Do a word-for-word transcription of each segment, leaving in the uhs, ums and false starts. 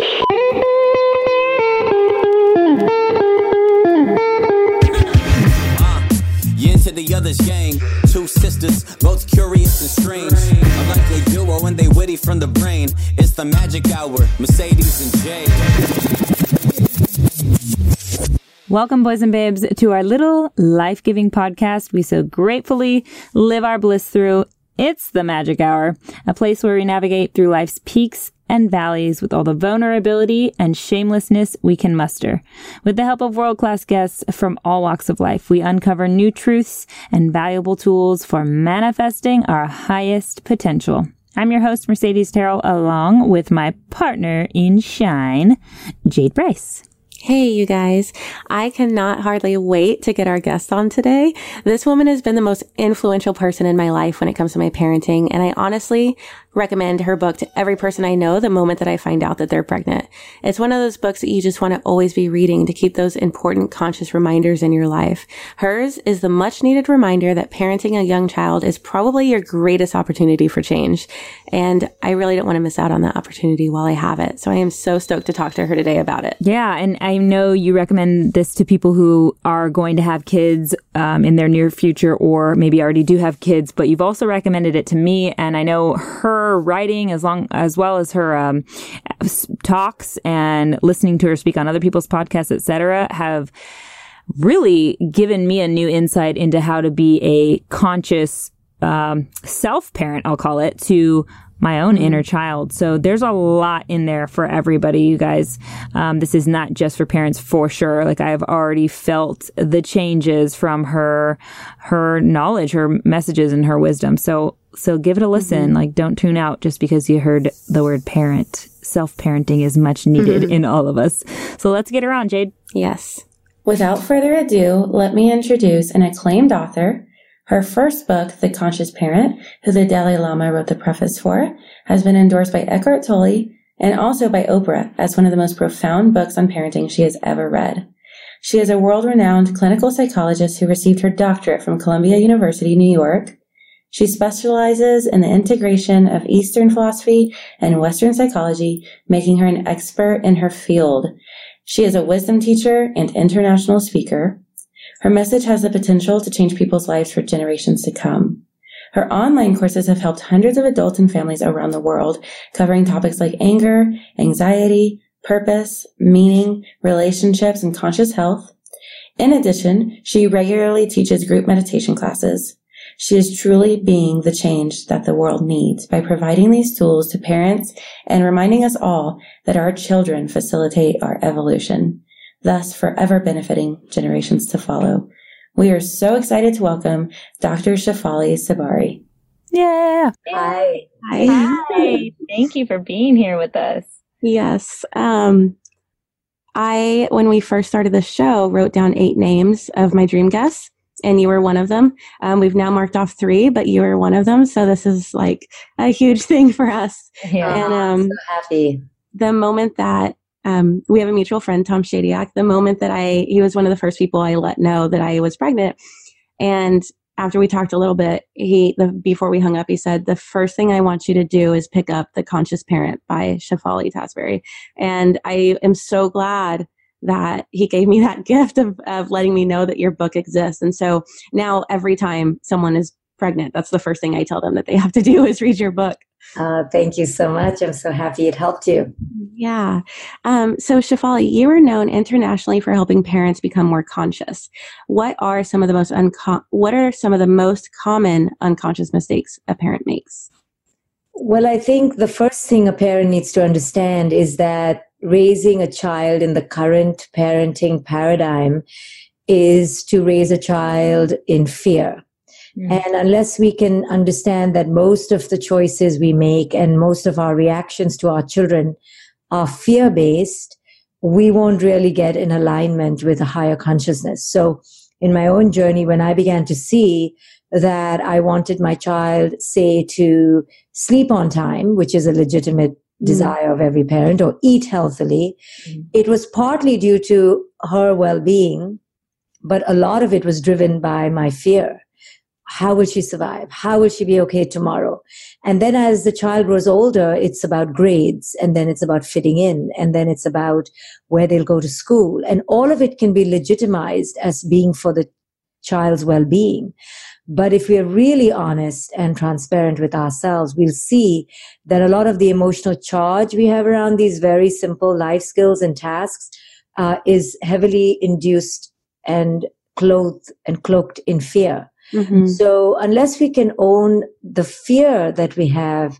Uh, you into the other's gang. Two sisters, both curious and strange. I like the duo and they witty from the brain. It's the magic hour, Mercedes and Jay. Welcome, boys and babes, to our little life-giving podcast we so gratefully live our bliss through. It's the Magic Hour, a place where we navigate through life's peaks and valleys with all the vulnerability and shamelessness we can muster. With the help of world-class guests from all walks of life, we uncover new truths and valuable tools for manifesting our highest potential. I'm your host, Mercedes Terrell, along with my partner in shine, Jade Bryce. Hey, you guys. I cannot hardly wait to get our guest on today. This woman has been the most influential person in my life when it comes to my parenting, and I honestly recommend her book to every person I know the moment that I find out that they're pregnant. It's one of those books that you just want to always be reading to keep those important conscious reminders in your life. Hers is the much-needed reminder that parenting a young child is probably your greatest opportunity for change, and I really don't want to miss out on that opportunity while I have it, so I am so stoked to talk to her today about it. Yeah, and I I know you recommend this to people who are going to have kids um, in their near future, or maybe already do have kids, but you've also recommended it to me. And I know her writing, as long as well as her um, talks and listening to her speak on other people's podcasts, et cetera, have really given me a new insight into how to be a conscious um, self-parent, I'll call it, to my own inner child. So there's a lot in there for everybody, you guys. Um, this is not just for parents, for sure. Like, I've already felt the changes from her, her knowledge, her messages, and her wisdom. So, so give it a listen. Mm-hmm. Like, don't tune out just because you heard the word parent. Self-parenting is much needed mm-hmm. in all of us. So let's get her on, Jade. Yes. Without further ado, let me introduce an acclaimed author. Her first book, The Conscious Parent, who the Dalai Lama wrote the preface for, has been endorsed by Eckhart Tolle and also by Oprah as one of the most profound books on parenting she has ever read. She is a world-renowned clinical psychologist who received her doctorate from Columbia University, New York. She specializes in the integration of Eastern philosophy and Western psychology, making her an expert in her field. She is a wisdom teacher and international speaker. Her message has the potential to change people's lives for generations to come. Her online courses have helped hundreds of adults and families around the world, covering topics like anger, anxiety, purpose, meaning, relationships, and conscious health. In addition, she regularly teaches group meditation classes. She is truly being the change that the world needs by providing these tools to parents and reminding us all that our children facilitate our evolution, thus forever benefiting generations to follow. We are so excited to welcome Doctor Shefali Tsabary. Yeah. Hi. Hi. Hi. Thank you for being here with us. Yes. Um, I, when we first started the show, wrote down eight names of my dream guests, and you were one of them. Um, we've now marked off three, but you were one of them. So this is like a huge thing for us. Yeah. And, um, I'm so happy. The moment that Um, we have a mutual friend, Tom Shadyac. The moment that I, he was one of the first people I let know that I was pregnant. And after we talked a little bit, he, the, before we hung up, he said, the first thing I want you to do is pick up The Conscious Parent by Shefali Tsabary. And I am so glad that he gave me that gift of, of letting me know that your book exists. And so now every time someone is pregnant, that's the first thing I tell them that they have to do is read your book. Uh, thank you so much. I'm so happy it helped you. Yeah. Um, so Shefali, you are known internationally for helping parents become more conscious. What are some of the most unco- What are some of the most common unconscious mistakes a parent makes? Well, I think the first thing a parent needs to understand is that raising a child in the current parenting paradigm is to raise a child in fear. And unless we can understand that most of the choices we make and most of our reactions to our children are fear-based, we won't really get in alignment with a higher consciousness. So in my own journey, when I began to see that I wanted my child, say, to sleep on time, which is a legitimate desire of every parent, or eat healthily, mm-hmm. it was partly due to her well-being, but a lot of it was driven by my fear. How will she survive? How will she be okay tomorrow? And then as the child grows older, it's about grades, and then it's about fitting in, and then it's about where they'll go to school. And all of it can be legitimized as being for the child's well-being. But if we're really honest and transparent with ourselves, we'll see that a lot of the emotional charge we have around these very simple life skills and tasks uh, is heavily induced and clothed and cloaked in fear. Mm-hmm. So unless we can own the fear that we have,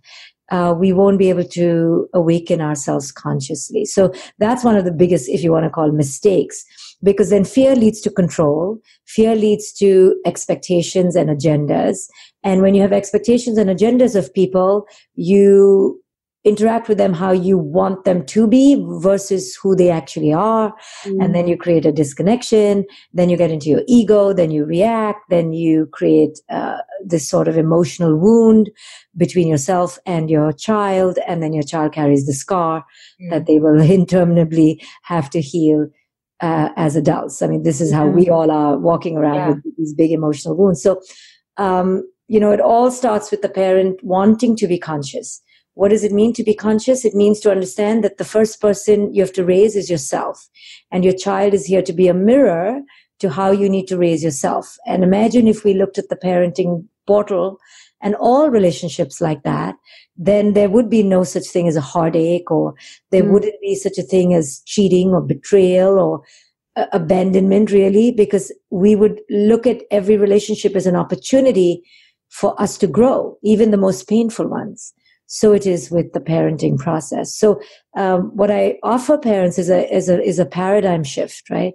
uh, we won't be able to awaken ourselves consciously. So that's one of the biggest, if you want to call, mistakes, because then fear leads to control. Fear leads to expectations and agendas. And when you have expectations and agendas of people, you interact with them how you want them to be versus who they actually are. Mm. And then you create a disconnection. Then you get into your ego. Then you react. Then you create uh, this sort of emotional wound between yourself and your child. And then your child carries the scar mm. that they will interminably have to heal uh, as adults. I mean, this is how yeah. we all are walking around yeah. with these big emotional wounds. So, um, you know, it all starts with the parent wanting to be conscious. What does it mean to be conscious? It means to understand that the first person you have to raise is yourself. And your child is here to be a mirror to how you need to raise yourself. And imagine if we looked at the parenting portal and all relationships like that, then there would be no such thing as a heartache, or there mm. wouldn't be such a thing as cheating or betrayal or uh, abandonment, really, because we would look at every relationship as an opportunity for us to grow, even the most painful ones. So it is with the parenting process. So um, what I offer parents is a is a is a paradigm shift, right?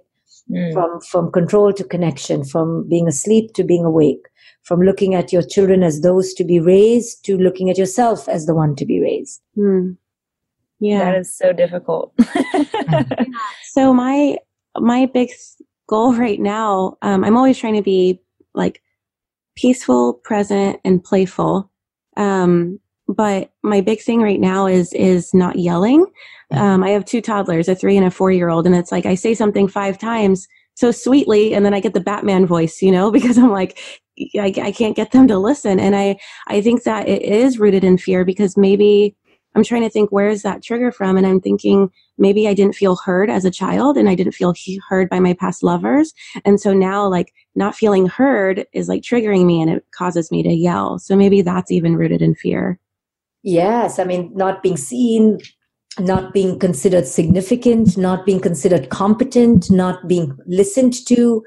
Mm. From from control to connection, from being asleep to being awake, from looking at your children as those to be raised to looking at yourself as the one to be raised. Mm. Yeah, that is so difficult. So my my big goal right now, um, I'm always trying to be like peaceful, present, and playful. Um, But my big thing right now is is not yelling. Um, I have two toddlers, a three and a four-year-old. And it's like I say something five times so sweetly, and then I get the Batman voice, you know, because I'm like, I, I can't get them to listen. And I, I think that it is rooted in fear, because maybe I'm trying to think, where is that trigger from? And I'm thinking maybe I didn't feel heard as a child, and I didn't feel he- heard by my past lovers. And so now, like, not feeling heard is like triggering me, and it causes me to yell. So maybe that's even rooted in fear. Yes, I mean, not being seen, not being considered significant, not being considered competent, not being listened to.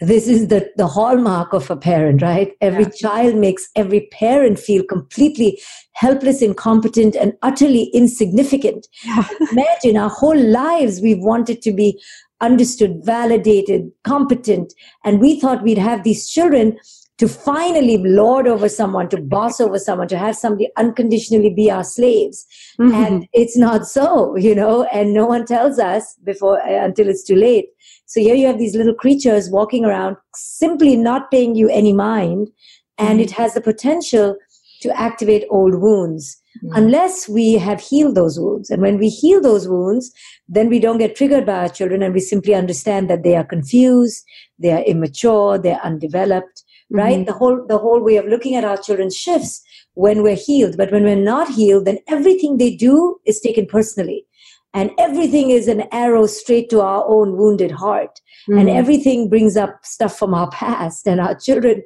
This is the, the hallmark of a parent, right? Every yeah. child makes every parent feel completely helpless, incompetent, and utterly insignificant. Yeah. Imagine our whole lives we've wanted to be understood, validated, competent, and we thought we'd have these children to finally lord over someone, to boss over someone, to have somebody unconditionally be our slaves. Mm-hmm. And it's not so, you know, and no one tells us before until it's too late. So here you have these little creatures walking around simply not paying you any mind. Mm-hmm. And it has the potential to activate old wounds mm-hmm. unless we have healed those wounds. And when we heal those wounds, then we don't get triggered by our children, and we simply understand that they are confused, they are immature, they're undeveloped. Right? Mm-hmm. The whole the whole way of looking at our children shifts when we're healed. But when we're not healed, then everything they do is taken personally. And everything is an arrow straight to our own wounded heart. Mm-hmm. And everything brings up stuff from our past. And our children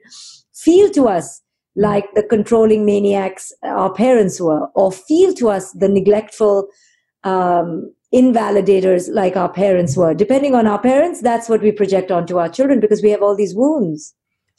feel to us like the controlling maniacs our parents were, or feel to us the neglectful um invalidators like our parents were. Depending on our parents, that's what we project onto our children, because we have all these wounds.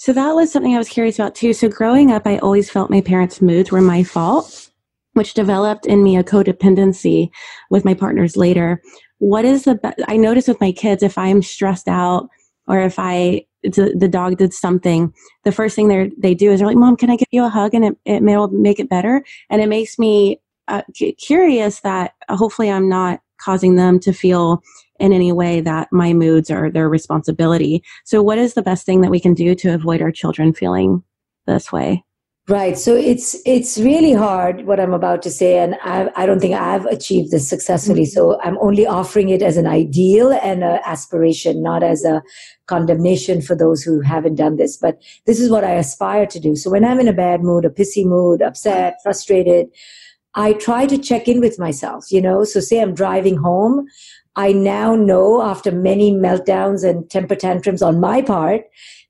So that was something I was curious about too. So growing up, I always felt my parents' moods were my fault, which developed in me a codependency with my partners later. What is the be- I notice with my kids, if I'm stressed out or if I the, the dog did something, the first thing they they do is they're like, "Mom, can I give you a hug?" And it it may make it better. And it makes me uh, curious that hopefully I'm not causing them to feel in any way that my moods are their responsibility. So what is the best thing that we can do to avoid our children feeling this way? Right. So it's it's really hard what I'm about to say, and I, I don't think I've achieved this successfully. Mm-hmm. So I'm only offering it as an ideal and an aspiration, not as a condemnation for those who haven't done this. But this is what I aspire to do. So when I'm in a bad mood, a pissy mood, upset, frustrated, I try to check in with myself, you know. So say I'm driving home. I now know after many meltdowns and temper tantrums on my part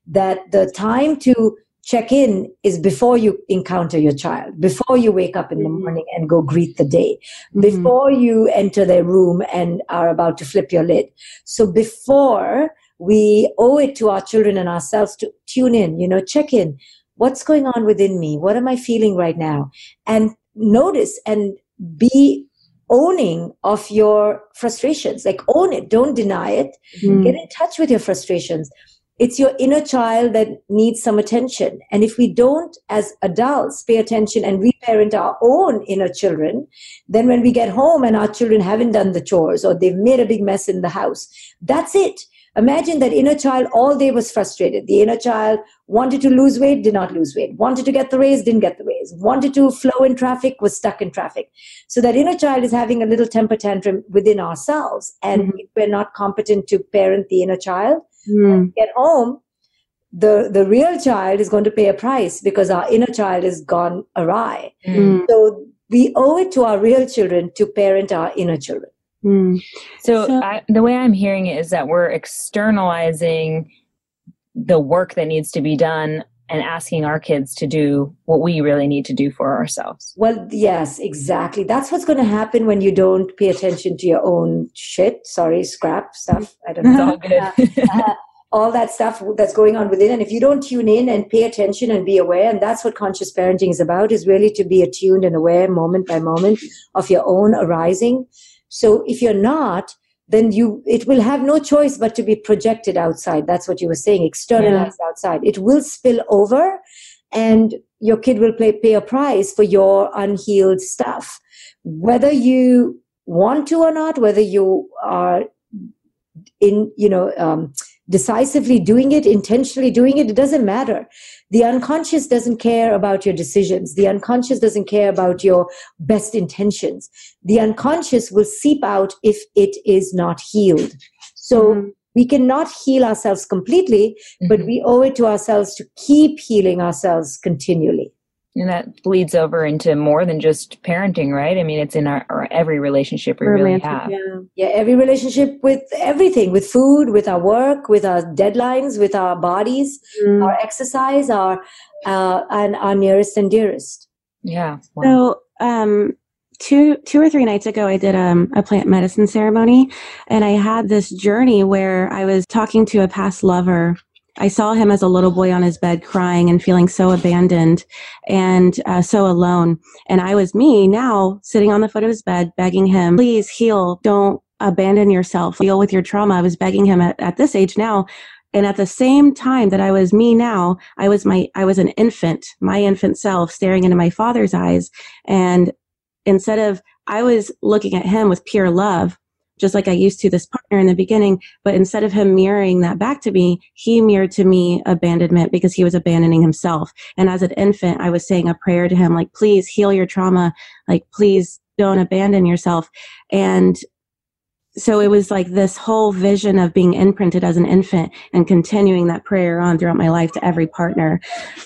that the time to check in is before you encounter your child, before you wake up in the morning and go greet the day, before mm-hmm. you enter their room and are about to flip your lid. So before, we owe it to our children and ourselves to tune in, you know, check in. What's going on within me? What am I feeling right now? And notice and be owning of your frustrations. Like, own it. Don't deny it. Mm. Get in touch with your frustrations. It's your inner child that needs some attention. And if we don't, as adults, pay attention and reparent our own inner children, then when we get home and our children haven't done the chores or they've made a big mess in the house, that's it. Imagine that inner child all day was frustrated. The inner child wanted to lose weight, did not lose weight. Wanted to get the raise, didn't get the raise. Wanted to flow in traffic, was stuck in traffic. So that inner child is having a little temper tantrum within ourselves. And mm-hmm. if we're not competent to parent the inner child, mm-hmm. get home, the, the real child is going to pay a price because our inner child has gone awry. Mm-hmm. So we owe it to our real children to parent our inner children. Mm. So, so I, the way I'm hearing it is that we're externalizing the work that needs to be done and asking our kids to do what we really need to do for ourselves. Well, yes, exactly. That's what's going to happen when you don't pay attention to your own shit. Sorry, scrap stuff. I don't know. It's all good. uh, all that stuff that's going on within. And if you don't tune in and pay attention and be aware, and that's what conscious parenting is about, is really to be attuned and aware moment by moment of your own arising. So if you're not, then you it will have no choice but to be projected outside. That's what you were saying, externalized yeah. outside. It will spill over and your kid will pay, pay a price for your unhealed stuff. Whether you want to or not, whether you are in, you know, um, decisively doing it, intentionally doing it, it doesn't matter. The unconscious doesn't care about your decisions. The unconscious doesn't care about your best intentions. The unconscious will seep out if it is not healed. So mm-hmm. we cannot heal ourselves completely, mm-hmm. but we owe it to ourselves to keep healing ourselves continually. And that bleeds over into more than just parenting, right? I mean, it's in our, our every relationship we Romantic, really have. Yeah. yeah, every relationship with everything, with food, with our work, with our deadlines, with our bodies, mm. our exercise, our uh, and our nearest and dearest. Yeah. Wow. So um, two two or three nights ago, I did um, a plant medicine ceremony, and I had this journey where I was talking to a past lover. I saw him as a little boy on his bed crying and feeling so abandoned and uh, so alone. And I was me now sitting on the foot of his bed, begging him, please heal. Don't abandon yourself. Deal with your trauma. I was begging him at, at this age now. And at the same time that I was me now, I was my, I was an infant, my infant self staring into my father's eyes. And instead of, I was looking at him with pure love, just like I used to this partner in the beginning, but instead of him mirroring that back to me, he mirrored to me abandonment because he was abandoning himself. And as an infant, I was saying a prayer to him, like, please heal your trauma. Like, please don't abandon yourself. And so it was like this whole vision of being imprinted as an infant and continuing that prayer on throughout my life to every partner.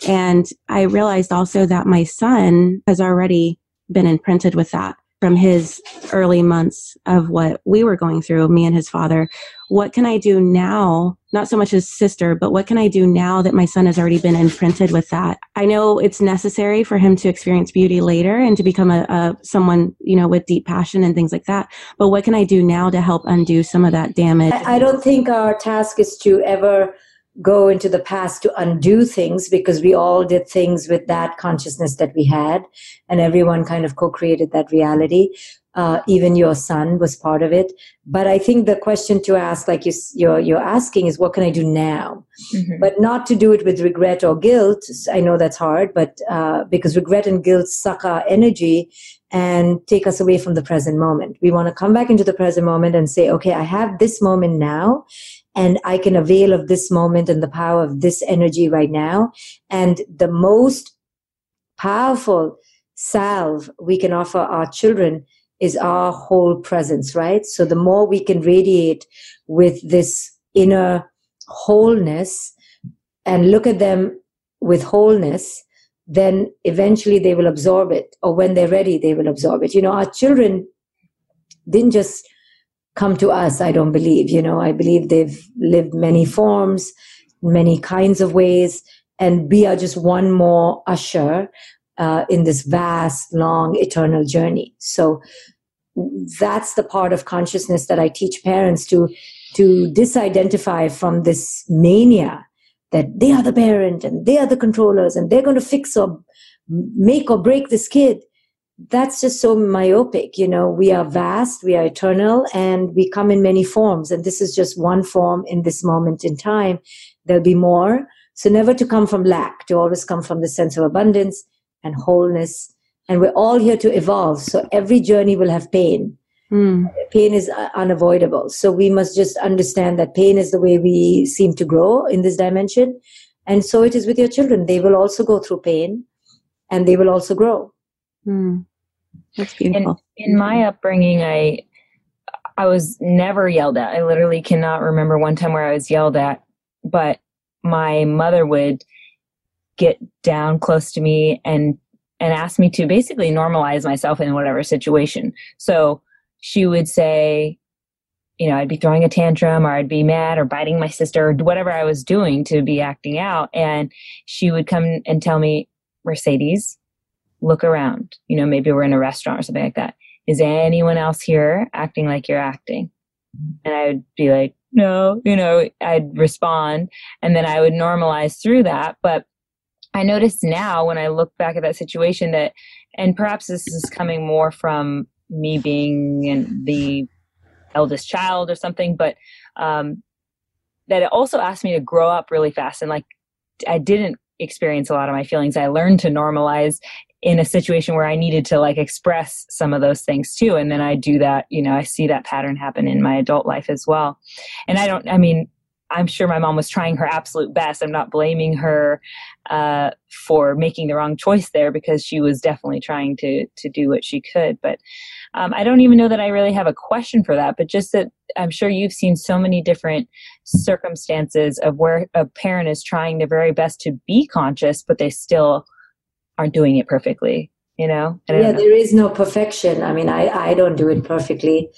And I realized also that my son has already been imprinted with that. From his early months of what we were going through, me and his father, what can I do now? Not so much his sister, but what can I do now that my son has already been imprinted with that? I know it's necessary for him to experience beauty later and to become a, a someone, you know, with deep passion and things like that. But what can I do now to help undo some of that damage? I, I don't think our task is to ever go into the past to undo things, because we all did things with that consciousness that we had, and everyone kind of co-created that reality. Uh, even your son was part of it. But I think the question to ask, like you, you're, you're asking, is what can I do now? Mm-hmm. But not to do it with regret or guilt. I know that's hard, but uh, because regret and guilt suck our energy and take us away from the present moment. We want to come back into the present moment and say, okay, I have this moment now, and I can avail of this moment and the power of this energy right now. And the most powerful salve we can offer our children is our whole presence, right? So the more we can radiate with this inner wholeness and look at them with wholeness, then eventually they will absorb it, or when they're ready, they will absorb it. You know, our children didn't just come to us, I don't believe. You know, I believe they've lived many forms, many kinds of ways, and we are just one more usher uh, in this vast, long, eternal journey. So that's the part of consciousness that I teach parents to to disidentify from this mania that they are the parent and they are the controllers and they're going to fix or make or break this kid. That's just so myopic. You know, we are vast, we are eternal, and we come in many forms. And this is just one form in this moment in time. There'll be more. So never to come from lack, to always come from the sense of abundance and wholeness. And we're all here to evolve. So every journey will have pain. Mm. Pain is unavoidable. So we must just understand that pain is the way we seem to grow in this dimension. And so it is with your children. They will also go through pain and they will also grow. Mm. That's beautiful. In, in my upbringing, I I was never yelled at. I literally cannot remember one time where I was yelled at. But my mother would get down close to me and and ask me to basically normalize myself in whatever situation. So she would say, you know, I'd be throwing a tantrum, or I'd be mad, or biting my sister, or whatever I was doing to be acting out. And she would come and tell me, Mercedes, look around. You know, maybe we're in a restaurant or something like that. Is anyone else here acting like you're acting? And I would be like, no, you know, I'd respond. And then I would normalize through that. But I notice now when I look back at that situation that, and perhaps this is coming more from me being the eldest child or something, but um, that it also asked me to grow up really fast. And like, I didn't experience a lot of my feelings. I learned to normalize in a situation where I needed to like express some of those things too. And then I do that, you know, I see that pattern happen in my adult life as well. And I don't, I mean, I'm sure my mom was trying her absolute best. I'm not blaming her uh, for making the wrong choice there, because she was definitely trying to to do what she could. But um, I don't even know that I really have a question for that, but just that I'm sure you've seen so many different circumstances of where a parent is trying their very best to be conscious, but they still aren't doing it perfectly, you know? I don't yeah, know. There is no perfection. I mean, I, I don't do it perfectly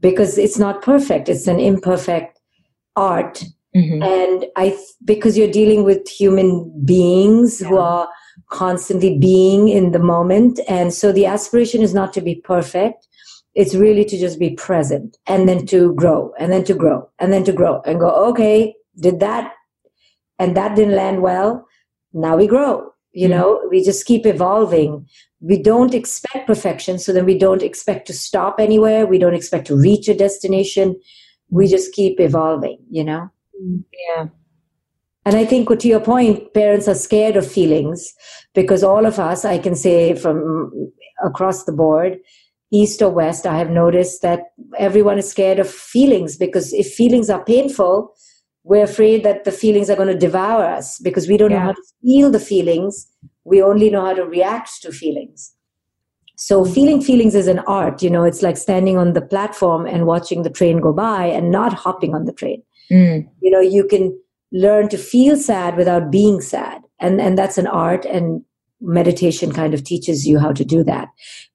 because it's not perfect. It's an imperfect art. Mm-hmm. And I, th- because you're dealing with human beings yeah. who are constantly being in the moment. And so the aspiration is not to be perfect. It's really to just be present and then to grow and then to grow and then to grow and go, okay, did that and that didn't land well. Now we grow, you mm-hmm. know, we just keep evolving. We don't expect perfection. So then we don't expect to stop anywhere. We don't expect to reach a destination. We just keep evolving, you know? Yeah. And I think to your point, parents are scared of feelings because all of us, I can say from across the board, East or West, I have noticed that everyone is scared of feelings because if feelings are painful, we're afraid that the feelings are going to devour us because we don't yeah. know how to feel the feelings. We only know how to react to feelings. So feeling feelings is an art, you know, it's like standing on the platform and watching the train go by and not hopping on the train. Mm. You know, you can learn to feel sad without being sad. And and that's an art, and meditation kind of teaches you how to do that.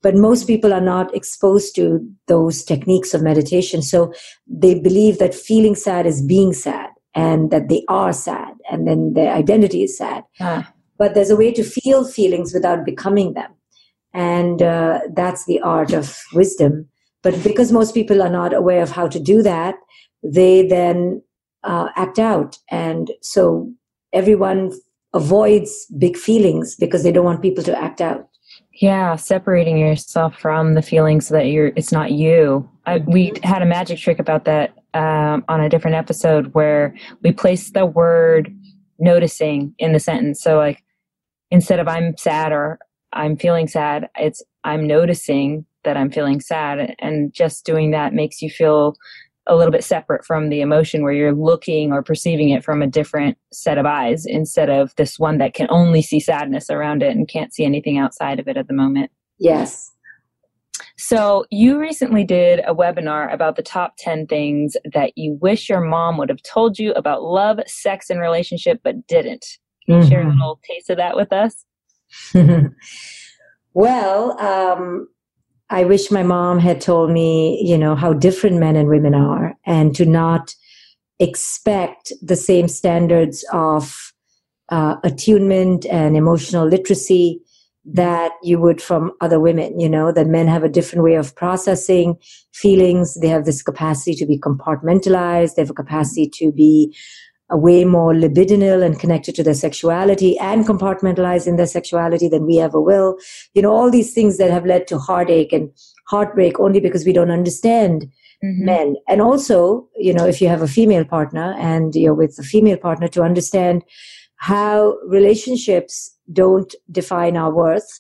But most people are not exposed to those techniques of meditation. So they believe that feeling sad is being sad and that they are sad and then their identity is sad. Ah. But there's a way to feel feelings without becoming them. And uh, that's the art of wisdom. But because most people are not aware of how to do that, they then uh, act out. And so everyone avoids big feelings because they don't want people to act out. Yeah, separating yourself from the feeling so that you're it's not you. I, we had a magic trick about that um, on a different episode where we placed the word noticing in the sentence. So like instead of I'm sad or I'm feeling sad, it's I'm noticing that I'm feeling sad. And just doing that makes you feel a little bit separate from the emotion, where you're looking or perceiving it from a different set of eyes instead of this one that can only see sadness around it and can't see anything outside of it at the moment. Yes. So you recently did a webinar about the top ten things that you wish your mom would have told you about love, sex, and relationship, but didn't. Can you mm-hmm. share a little taste of that with us? Well, um, I wish my mom had told me, you know, how different men and women are, and to not expect the same standards of uh, attunement and emotional literacy that you would from other women. You know, that men have a different way of processing feelings. They have this capacity to be compartmentalized. They have a capacity to be a way more libidinal and connected to their sexuality and compartmentalized in their sexuality than we ever will. You know, all these things that have led to heartache and heartbreak only because we don't understand mm-hmm. men. And also, you know, if you have a female partner and you're with a female partner, to understand how relationships don't define our worth,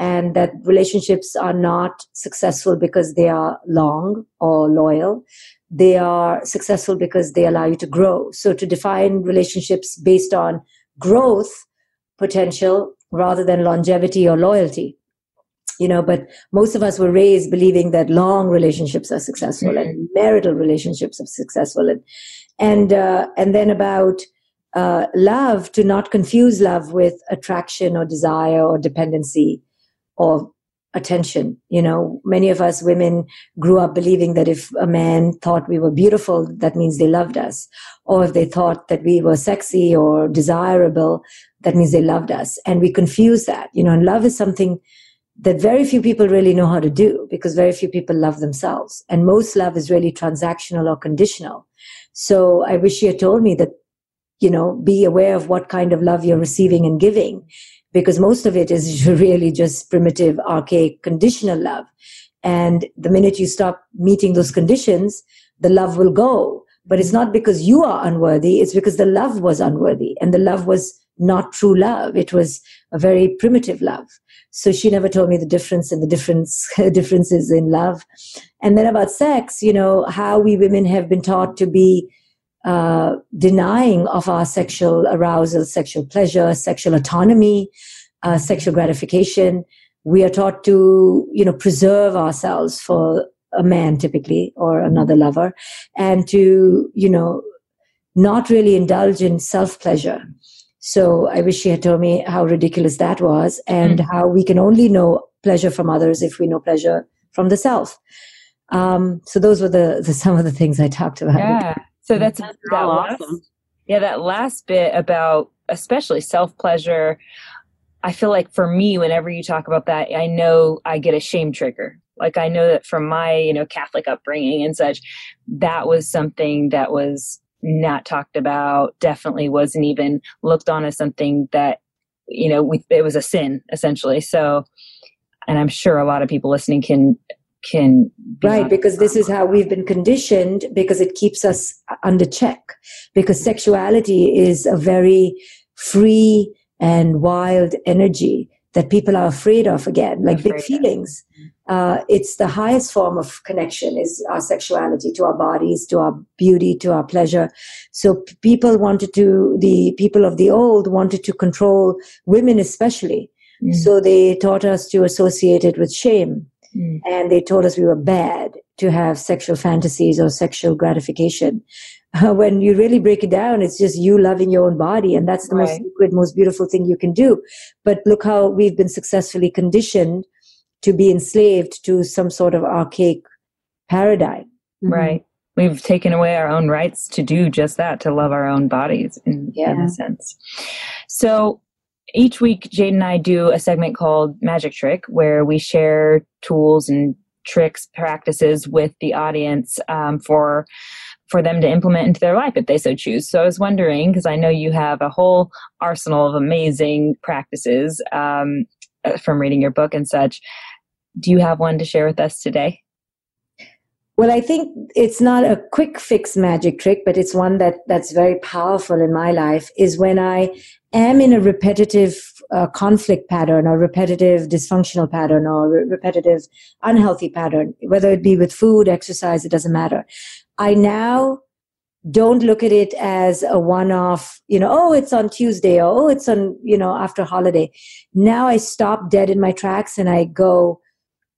and that relationships are not successful because they are long or loyal. They are successful because they allow you to grow. So to define relationships based on growth potential rather than longevity or loyalty. You know, but most of us were raised believing that long relationships are successful mm-hmm. and marital relationships are successful. And and, uh, and then about uh, love, to not confuse love with attraction or desire or dependency or attention. You know, many of us women grew up believing that if a man thought we were beautiful, that means they loved us. Or if they thought that we were sexy or desirable, that means they loved us. And we confuse that, you know, and love is something that very few people really know how to do, because very few people love themselves. And most love is really transactional or conditional. So I wish you had told me that, you know, be aware of what kind of love you're receiving and giving, because most of it is really just primitive, archaic, conditional love. And the minute you stop meeting those conditions, the love will go. But it's not because you are unworthy, it's because the love was unworthy, and the love was not true love. It was a very primitive love. So she never told me the difference and the difference differences in love. And then about sex, you know, how we women have been taught to be Uh, denying of our sexual arousal, sexual pleasure, sexual autonomy, uh, sexual gratification. We are taught to, you know, preserve ourselves for a man typically, or another lover, and to, you know, not really indulge in self-pleasure. So I wish she had told me how ridiculous that was, and mm. how we can only know pleasure from others if we know pleasure from the self. Um, so those were the, the some of the things I talked about. Yeah. So that's, that's that last, awesome. Yeah, that last bit about especially self-pleasure. I feel like for me, whenever you talk about that, I know I get a shame trigger. Like I know that from my, you know, Catholic upbringing and such, that was something that was not talked about, definitely wasn't even looked on as something that, you know, we, it was a sin essentially. So, and I'm sure a lot of people listening can can be right, because this is how we've been conditioned, because it keeps us under check, because sexuality is a very free and wild energy that people are afraid of, again, like big feelings. Uh, it's the highest form of connection, is our sexuality to our bodies, to our beauty, to our pleasure. So people wanted to, the people of the old wanted to control women especially. Mm. So they taught us to associate it with shame. Mm. And they told us we were bad to have sexual fantasies or sexual gratification. Uh, when you really break it down, it's just you loving your own body. And that's the right. most sacred, most beautiful thing you can do. But look how we've been successfully conditioned to be enslaved to some sort of archaic paradigm. Mm-hmm. Right. We've taken away our own rights to do just that, to love our own bodies in, yeah. in a sense. So each week, Jade and I do a segment called Magic Trick, where we share tools and tricks, practices with the audience um, for for them to implement into their life if they so choose. So I was wondering, because I know you have a whole arsenal of amazing practices um, from reading your book and such. Do you have one to share with us today? Well, I think it's not a quick fix magic trick, but it's one that, that's very powerful in my life, is when I am in a repetitive uh, conflict pattern, or repetitive dysfunctional pattern, or re- repetitive unhealthy pattern, whether it be with food, exercise, it doesn't matter. I now don't look at it as a one-off, you know, oh, it's on Tuesday, or oh, it's on, you know, after holiday. Now I stop dead in my tracks and I go,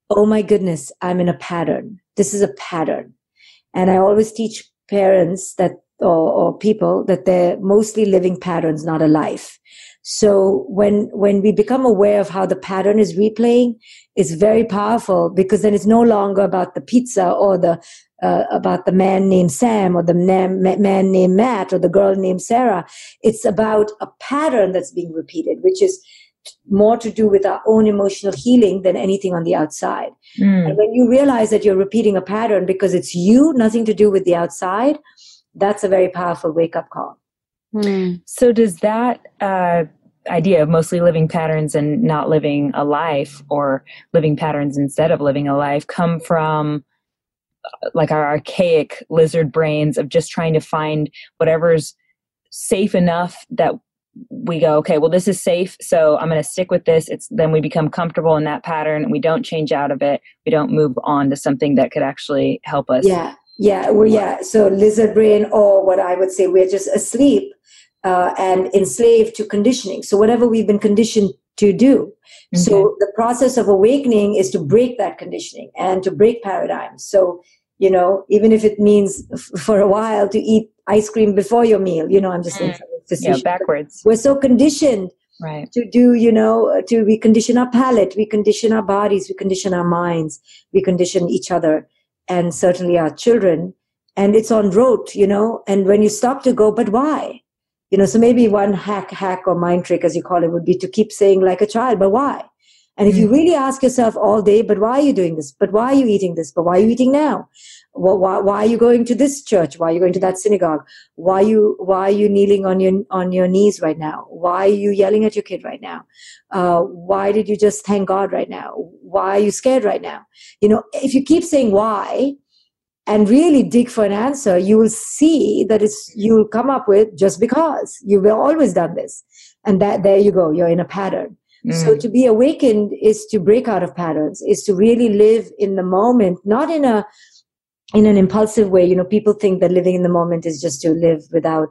oh my goodness, I'm in a pattern. This is a pattern. And I always teach parents that, or, or people, that they're mostly living patterns, not a life. So when, when we become aware of how the pattern is replaying, it's very powerful, because then it's no longer about the pizza or the, uh, about the man named Sam or the man, man named Matt or the girl named Sarah. It's about a pattern that's being repeated, which is more to do with our own emotional healing than anything on the outside. Mm. And when you realize that you're repeating a pattern because it's you, nothing to do with the outside, that's a very powerful wake-up call. Mm. So does that uh, idea of mostly living patterns and not living a life, or living patterns instead of living a life, come from uh, like our archaic lizard brains of just trying to find whatever's safe enough that we go, okay, well, this is safe, so I'm going to stick with this. It's then we become comfortable in that pattern and we don't change out of it. We don't move on to something that could actually help us. Yeah, yeah, well, yeah. So lizard brain, or what I would say, we're just asleep Uh, and enslaved to conditioning. So whatever we've been conditioned to do. Mm-hmm. So the process of awakening is to break that conditioning and to break paradigms. So, you know, even if it means f- for a while to eat ice cream before your meal, you know, I'm just saying mm. yeah, backwards. But we're so conditioned right. to do, you know, to we condition our palate, we condition our bodies, we condition our minds, we condition each other, and certainly our children. And it's on rote, you know, and when you stop to go, but why? You know, so maybe one hack, hack or mind trick, as you call it, would be to keep saying like a child, but why? And if you really ask yourself all day, but why are you doing this? But why are you eating this? But why are you eating now? Well, why, why are you going to this church? Why are you going to that synagogue? Why are you, why are you kneeling on your, on your knees right now? Why are you yelling at your kid right now? Uh, why did you just thank God right now? Why are you scared right now? You know, if you keep saying why, and really dig for an answer, you will see that it's, you'll come up with just because you've always done this. And that there you go, you're in a pattern. Mm. So to be awakened is to break out of patterns, is to really live in the moment, not in a in an impulsive way. You know, people think that living in the moment is just to live without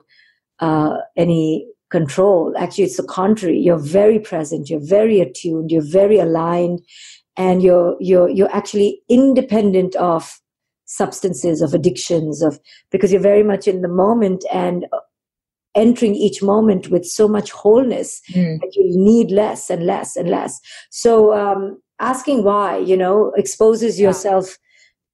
uh, any control. Actually, it's the contrary. You're very present, you're very attuned, you're very aligned, and you're you're you're actually independent of substances, of addictions, of, because you're very much in the moment and entering each moment with so much wholeness mm. that you need less and less and less. So um, asking why, you know, exposes yourself,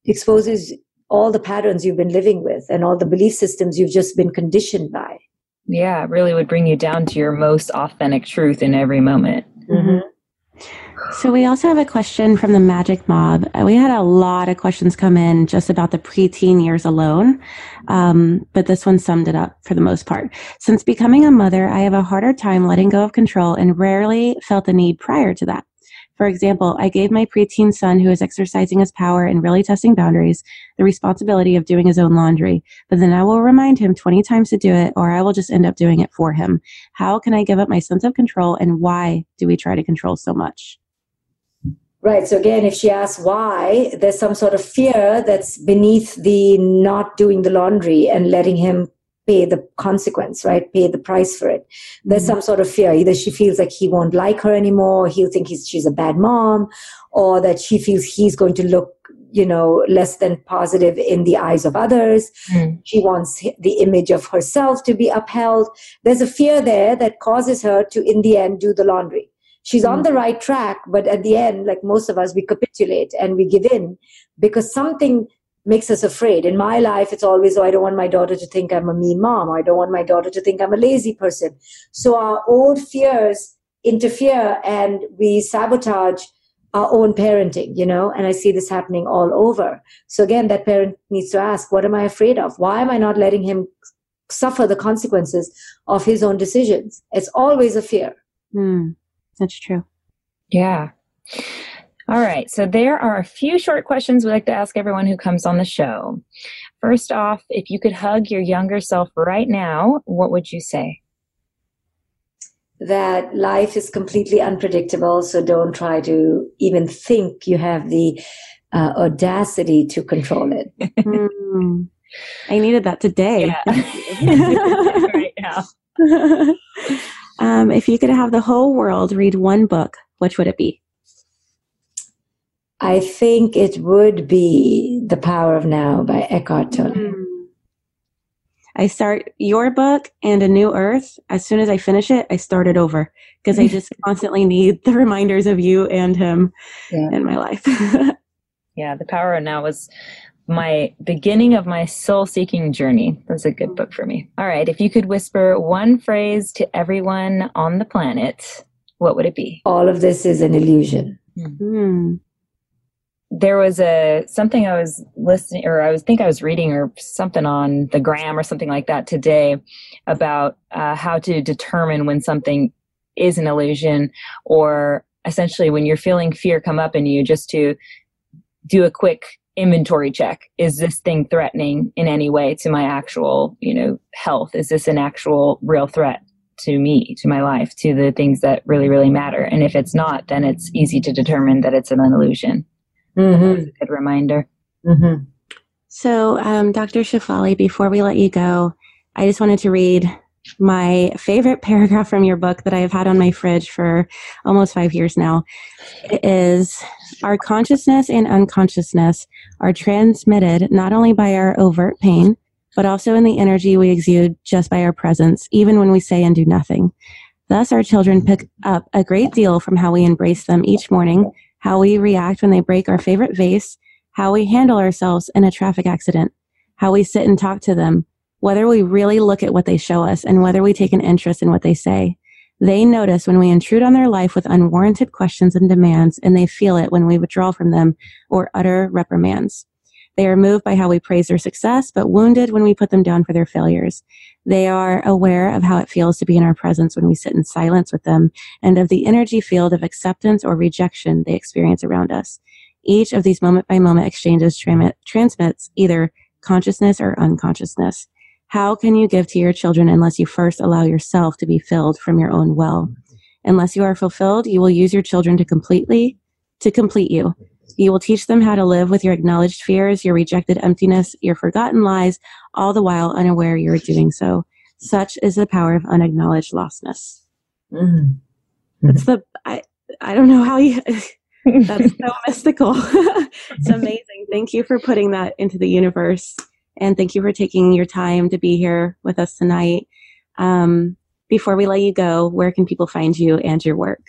yeah. exposes all the patterns you've been living with and all the belief systems you've just been conditioned by. Yeah, it really would bring you down to your most authentic truth in every moment. Mm-hmm. So we also have a question from the Magic Mob. We had a lot of questions come in just about the preteen years alone, um, but this one summed it up for the most part. Since becoming a mother, I have a harder time letting go of control and rarely felt the need prior to that. For example, I gave my preteen son, who is exercising his power and really testing boundaries, the responsibility of doing his own laundry, but then I will remind him twenty times to do it, or I will just end up doing it for him. How can I give up my sense of control, and why do we try to control so much? Right. So again, if she asks why, there's some sort of fear that's beneath the not doing the laundry and letting him pay the consequence, right? Pay the price for it. There's mm-hmm. some sort of fear. Either she feels like he won't like her anymore, he'll think he's, she's a bad mom, or that she feels he's going to look, you know, less than positive in the eyes of others. Mm-hmm. She wants the image of herself to be upheld. There's a fear there that causes her to, in the end, do the laundry. She's mm-hmm. on the right track, but at the end, like most of us, we capitulate and we give in because something makes us afraid. In my life, it's always, oh, I don't want my daughter to think I'm a mean mom, or I don't want my daughter to think I'm a lazy person. So our old fears interfere and we sabotage our own parenting, you know, and I see this happening all over. So again, that parent needs to ask, what am I afraid of? Why am I not letting him suffer the consequences of his own decisions? It's always a fear. Hmm. That's true. Yeah. All right, so there are a few short questions we like to ask everyone who comes on the show. First off, if you could hug your younger self right now, what would you say? That life is completely unpredictable, so don't try to even think you have the uh, audacity to control it. mm. I needed that today. Yeah. Right now. Um, if you could have the whole world read one book, which would it be? I think it would be The Power of Now by Eckhart Tolle. Mm-hmm. I start your book and A New Earth. As soon as I finish it, I start it over because I just constantly need the reminders of you and him yeah. in my life. Yeah, The Power of Now was my beginning of my soul-seeking journey. That was a good book for me. All right, if you could whisper one phrase to everyone on the planet, what would it be? All of this is an illusion. Mm-hmm. There was a something I was listening, or I was think I was reading, or something on the gram or something like that today about uh, how to determine when something is an illusion, or essentially when you're feeling fear come up in you, just to do a quick inventory check: is this thing threatening in any way to my actual, you know, health? Is this an actual real threat to me, to my life, to the things that really, really matter? And if it's not, then it's easy to determine that it's an illusion. Mm-hmm. That's a good reminder. Mm-hmm. So, um, Doctor Shefali, before we let you go, I just wanted to read my favorite paragraph from your book that I have had on my fridge for almost five years now. It is, our consciousness and unconsciousness are transmitted not only by our overt pain, but also in the energy we exude just by our presence, even when we say and do nothing. Thus, our children pick up a great deal from how we embrace them each morning, how we react when they break our favorite vase, how we handle ourselves in a traffic accident, how we sit and talk to them, whether we really look at what they show us, and whether we take an interest in what they say. They notice when we intrude on their life with unwarranted questions and demands, and they feel it when we withdraw from them or utter reprimands. They are moved by how we praise their success, but wounded when we put them down for their failures. They are aware of how it feels to be in our presence when we sit in silence with them, and of the energy field of acceptance or rejection they experience around us. Each of these moment-by-moment exchanges tram- transmits either consciousness or unconsciousness. How can you give to your children unless you first allow yourself to be filled from your own well? Unless you are fulfilled, you will use your children to completely, to complete you. You will teach them how to live with your acknowledged fears, your rejected emptiness, your forgotten lies, all the while unaware you are doing so. Such is the power of unacknowledged lostness. Mm-hmm. That's the, I, I don't know how you, that's so mystical. It's amazing. Thank you for putting that into the universe. And thank you for taking your time to be here with us tonight. Um, before we let you go, where can people find you and your work?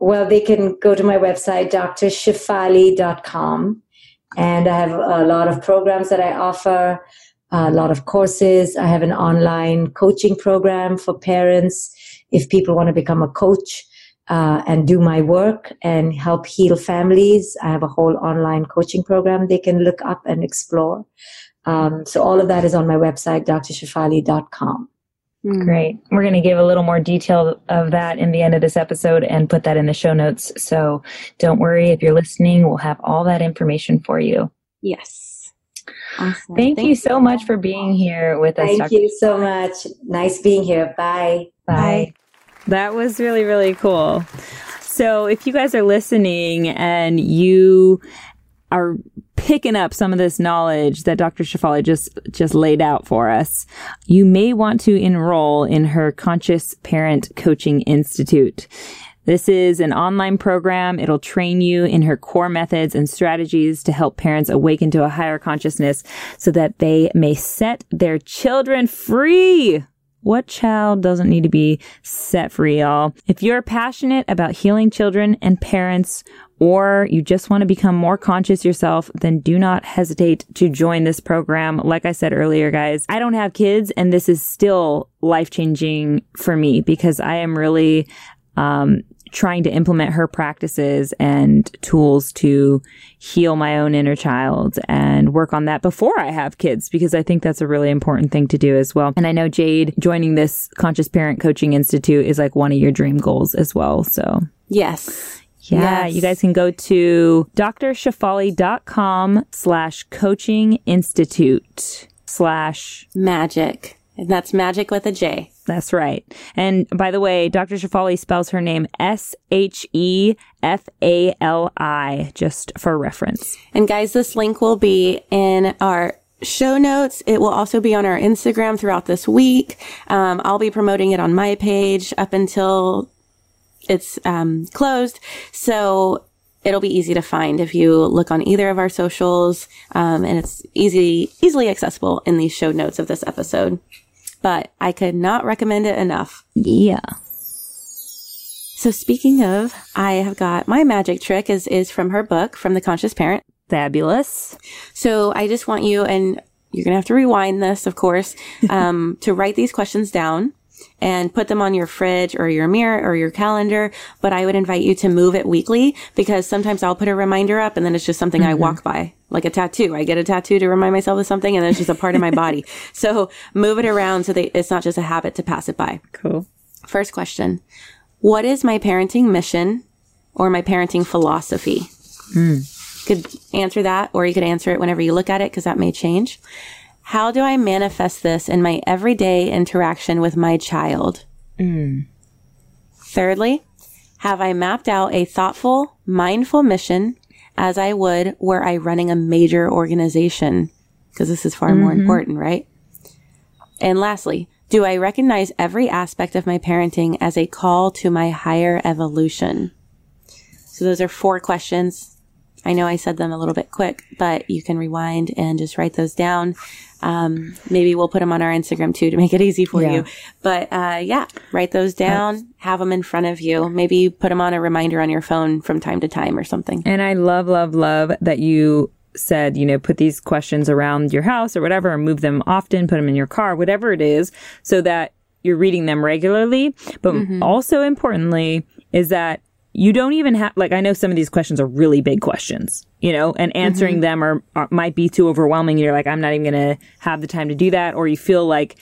Well, they can go to my website, d r shefali dot com, and I have a lot of programs that I offer, a lot of courses. I have an online coaching program for parents if people want to become a coach uh, and do my work and help heal families. I have a whole online coaching program they can look up and explore. Um, so all of that is on my website, d r shefali dot com. Great. We're going to give a little more detail of that in the end of this episode and put that in the show notes. So don't worry, if you're listening, we'll have all that information for you. Yes. Awesome. Thank, Thank you so you. much for being here with us. Thank Doctor you so much. Nice being here. Bye. Bye. Bye. That was really, really cool. So if you guys are listening and you are picking up some of this knowledge that Doctor Shefali just, just laid out for us, you may want to enroll in her Conscious Parent Coaching Institute. This is an online program. It'll train you in her core methods and strategies to help parents awaken to a higher consciousness so that they may set their children free. What child doesn't need to be set free, y'all? If you're passionate about healing children and parents, or you just want to become more conscious yourself, then do not hesitate to join this program. Like I said earlier, guys, I don't have kids, and this is still life-changing for me because I am really um, trying to implement her practices and tools to heal my own inner child and work on that before I have kids, because I think that's a really important thing to do as well. And I know, Jade, joining this Conscious Parent Coaching Institute is like one of your dream goals as well. So yes. Yeah, yes. You guys can go to d r shefali dot com slash coaching institute slash magic. And that's magic with a J. That's right. And by the way, Doctor Shefali spells her name S H E F A L I, just for reference. And guys, this link will be in our show notes. It will also be on our Instagram throughout this week. Um, I'll be promoting it on my page up until it's um, closed. So it'll be easy to find if you look on either of our socials, um, and it's easy, easily accessible in the show notes of this episode. But I could not recommend it enough. Yeah. So speaking of, I have got my magic trick is, is from her book, from The Conscious Parent. Fabulous. So I just want you, and you're going to have to rewind this, of course, um, to write these questions down and put them on your fridge or your mirror or your calendar. But I would invite you to move it weekly, because sometimes I'll put a reminder up and then it's just something mm-hmm. I walk by, like a tattoo. I get a tattoo to remind myself of something, and then it's just a part of my body. So move it around so that it's not just a habit to pass it by. Cool. First question. What is my parenting mission or my parenting philosophy? Mm. Could answer that, or you could answer it whenever you look at it, because that may change. How do I manifest this in my everyday interaction with my child? Mm. Thirdly, have I mapped out a thoughtful, mindful mission as I would were I running a major organization? Because this is far mm-hmm. more important, right? And lastly, do I recognize every aspect of my parenting as a call to my higher evolution? So those are four questions. I know I said them a little bit quick, but you can rewind and just write those down. Um, maybe we'll put them on our Instagram too to make it easy for yeah. you. But uh, yeah, write those down, have them in front of you. Maybe put them on a reminder on your phone from time to time or something. And I love, love, love that you said, you know, put these questions around your house or whatever, or move them often, put them in your car, whatever it is, so that you're reading them regularly. But mm-hmm. also importantly is that you don't even have, like, I know some of these questions are really big questions, you know, and answering mm-hmm. them are, are might be too overwhelming. You're like, I'm not even going to have the time to do that. Or you feel like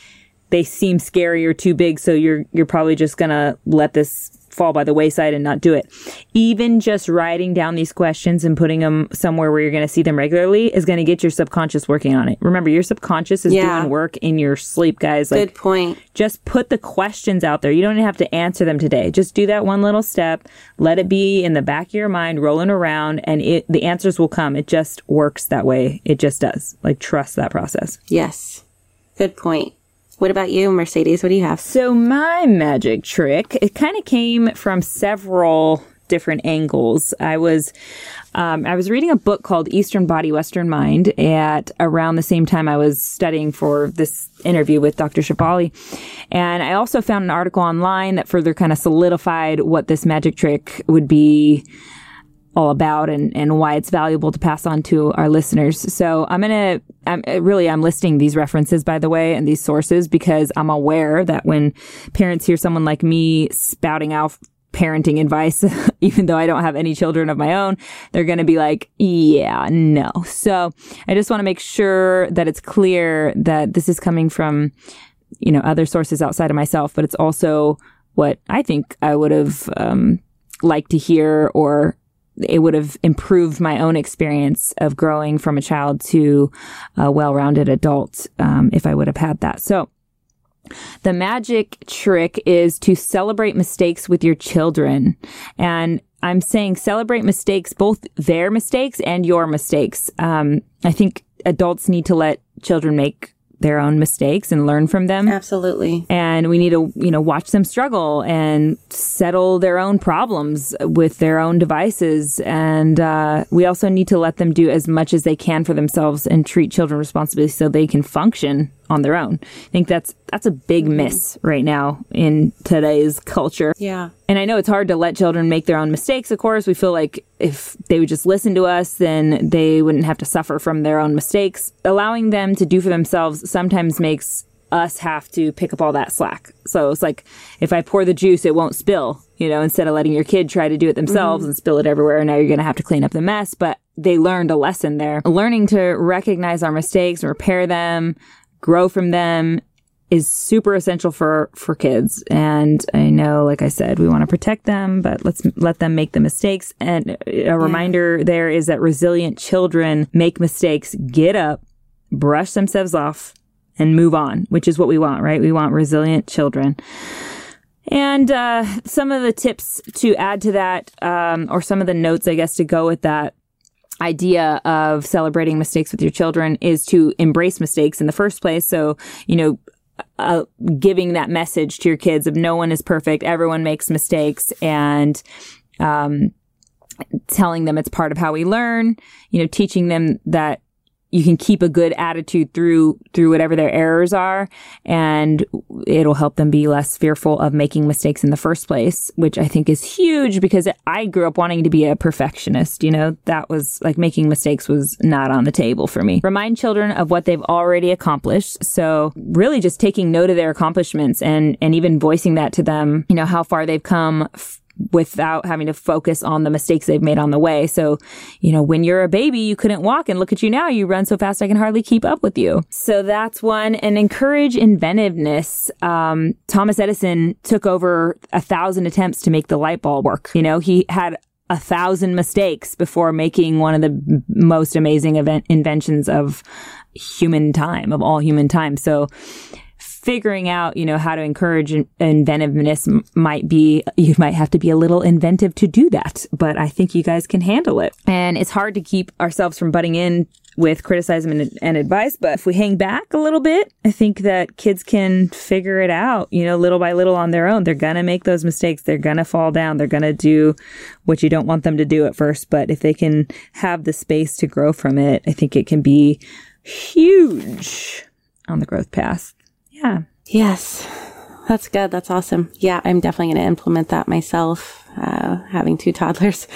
they seem scary or too big. So you're, you're probably just going to let this fall by the wayside and not do it. Even just writing down these questions and putting them somewhere where you're going to see them regularly is going to get your subconscious working on it. Remember, your subconscious is yeah. doing work in your sleep, guys. Like, good point. Just put the questions out there. You don't have to answer them today. Just do that one little step. Let it be in the back of your mind, rolling around, and it, the answers will come. It just works that way. It just does. Like, trust that process. Yes. Good point. What about you, Mercedes? What do you have? So my magic trick, it kind of came from several different angles. I was um, I was reading a book called Eastern Body, Western Mind at around the same time I was studying for this interview with Doctor Shefali. And I also found an article online that further kind of solidified what this magic trick would be all about, and, and why it's valuable to pass on to our listeners. So I'm going to, I'm really, I'm listing these references, by the way, and these sources, because I'm aware that when parents hear someone like me spouting out parenting advice, even though I don't have any children of my own, they're going to be like, yeah, no. So I just want to make sure that it's clear that this is coming from, you know, other sources outside of myself, but it's also what I think I would have um, liked to hear, or it would have improved my own experience of growing from a child to a well-rounded adult, um, if I would have had that. So the magic trick is to celebrate mistakes with your children. And I'm saying celebrate mistakes, both their mistakes and your mistakes. Um, I think adults need to let children make their own mistakes and learn from them. Absolutely. And we need to, you know, watch them struggle and settle their own problems with their own devices. And uh, we also need to let them do as much as they can for themselves and treat children responsibly so they can function on their own. I think that's that's a big mm-hmm. miss right now in today's culture. Yeah. And I know it's hard to let children make their own mistakes, of course. We feel like if they would just listen to us, then they wouldn't have to suffer from their own mistakes. Allowing them to do for themselves sometimes makes us have to pick up all that slack. So it's like, if I pour the juice, it won't spill, you know, instead of letting your kid try to do it themselves mm-hmm. and spill it everywhere. Now you're going to have to clean up the mess. But they learned a lesson there. Learning to recognize our mistakes, repair them, grow from them is super essential for, for kids. And I know, like I said, we want to protect them, but let's let them make the mistakes. And a reminder yeah. there is that resilient children make mistakes, get up, brush themselves off, and move on, which is what we want, right? We want resilient children. And uh, some of the tips to add to that, um, or some of the notes, I guess, to go with that, idea of celebrating mistakes with your children is to embrace mistakes in the first place. So, you know, uh, giving that message to your kids of no one is perfect, everyone makes mistakes, and um, telling them it's part of how we learn, you know, teaching them that you can keep a good attitude through through whatever their errors are, and it'll help them be less fearful of making mistakes in the first place, which I think is huge because I grew up wanting to be a perfectionist. You know, that was like making mistakes was not on the table for me. Remind children of what they've already accomplished. So really just taking note of their accomplishments and, and even voicing that to them, you know, how far they've come f- without having to focus on the mistakes they've made on the way. So, you know, when you're a baby, you couldn't walk, and look at you now. You run so fast, I can hardly keep up with you. So that's one. And encourage inventiveness. Um, Thomas Edison took over a thousand attempts to make the light bulb work. You know, he had a thousand mistakes before making one of the most amazing event- inventions of human time, of all human time. So figuring out, you know, how to encourage inventiveness might be, you might have to be a little inventive to do that, but I think you guys can handle it. And it's hard to keep ourselves from butting in with criticism and, and advice, but if we hang back a little bit, I think that kids can figure it out, you know, little by little on their own. They're going to make those mistakes. They're going to fall down. They're going to do what you don't want them to do at first, but if they can have the space to grow from it, I think it can be huge on the growth path. Yeah. Yes. That's good. That's awesome. Yeah, I'm definitely going to implement that myself, uh, having two toddlers.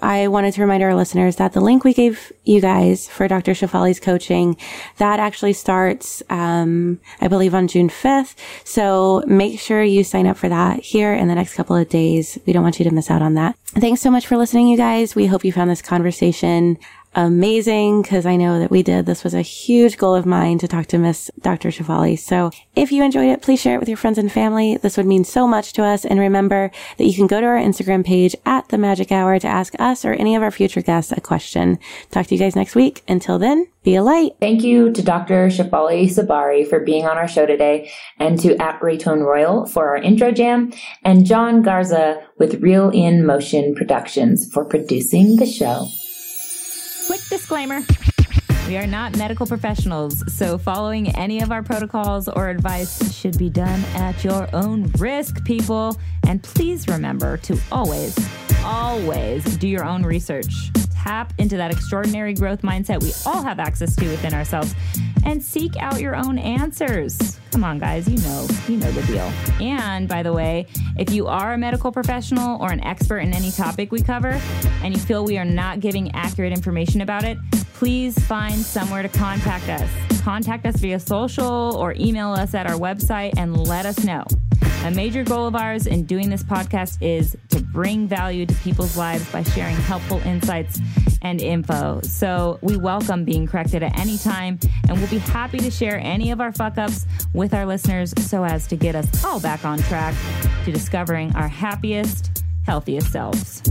I wanted to remind our listeners that the link we gave you guys for Doctor Shefali's coaching, that actually starts, um, I believe on June fifth. So make sure you sign up for that here in the next couple of days. We don't want you to miss out on that. Thanks so much for listening, you guys. We hope you found this conversation amazing, because I know that we did. This was a huge goal of mine to talk to Miss Doctor Shefali. So if you enjoyed it, please share it with your friends and family. This would mean so much to us. And remember that you can go to our Instagram page at The Magic Hour to ask us or any of our future guests a question. Talk to you guys next week. Until then, be a light. Thank you to Doctor Shefali Tsabary for being on our show today, and to at Raytone Royal for our intro jam, and John Garza with Reel in Motion Productions for producing the show. Quick disclaimer. We are not medical professionals, so following any of our protocols or advice should be done at your own risk, people. And please remember to always, always do your own research. Tap into that extraordinary growth mindset we all have access to within ourselves and seek out your own answers. Come on, guys, you know, you know the deal. And by the way, if you are a medical professional or an expert in any topic we cover and you feel we are not giving accurate information about it, please find somewhere to contact us. Contact us via social or email us at our website and let us know. A major goal of ours in doing this podcast is to bring value to people's lives by sharing helpful insights and info. So we welcome being corrected at any time, and we'll be happy to share any of our fuck-ups with our listeners so as to get us all back on track to discovering our happiest, healthiest selves.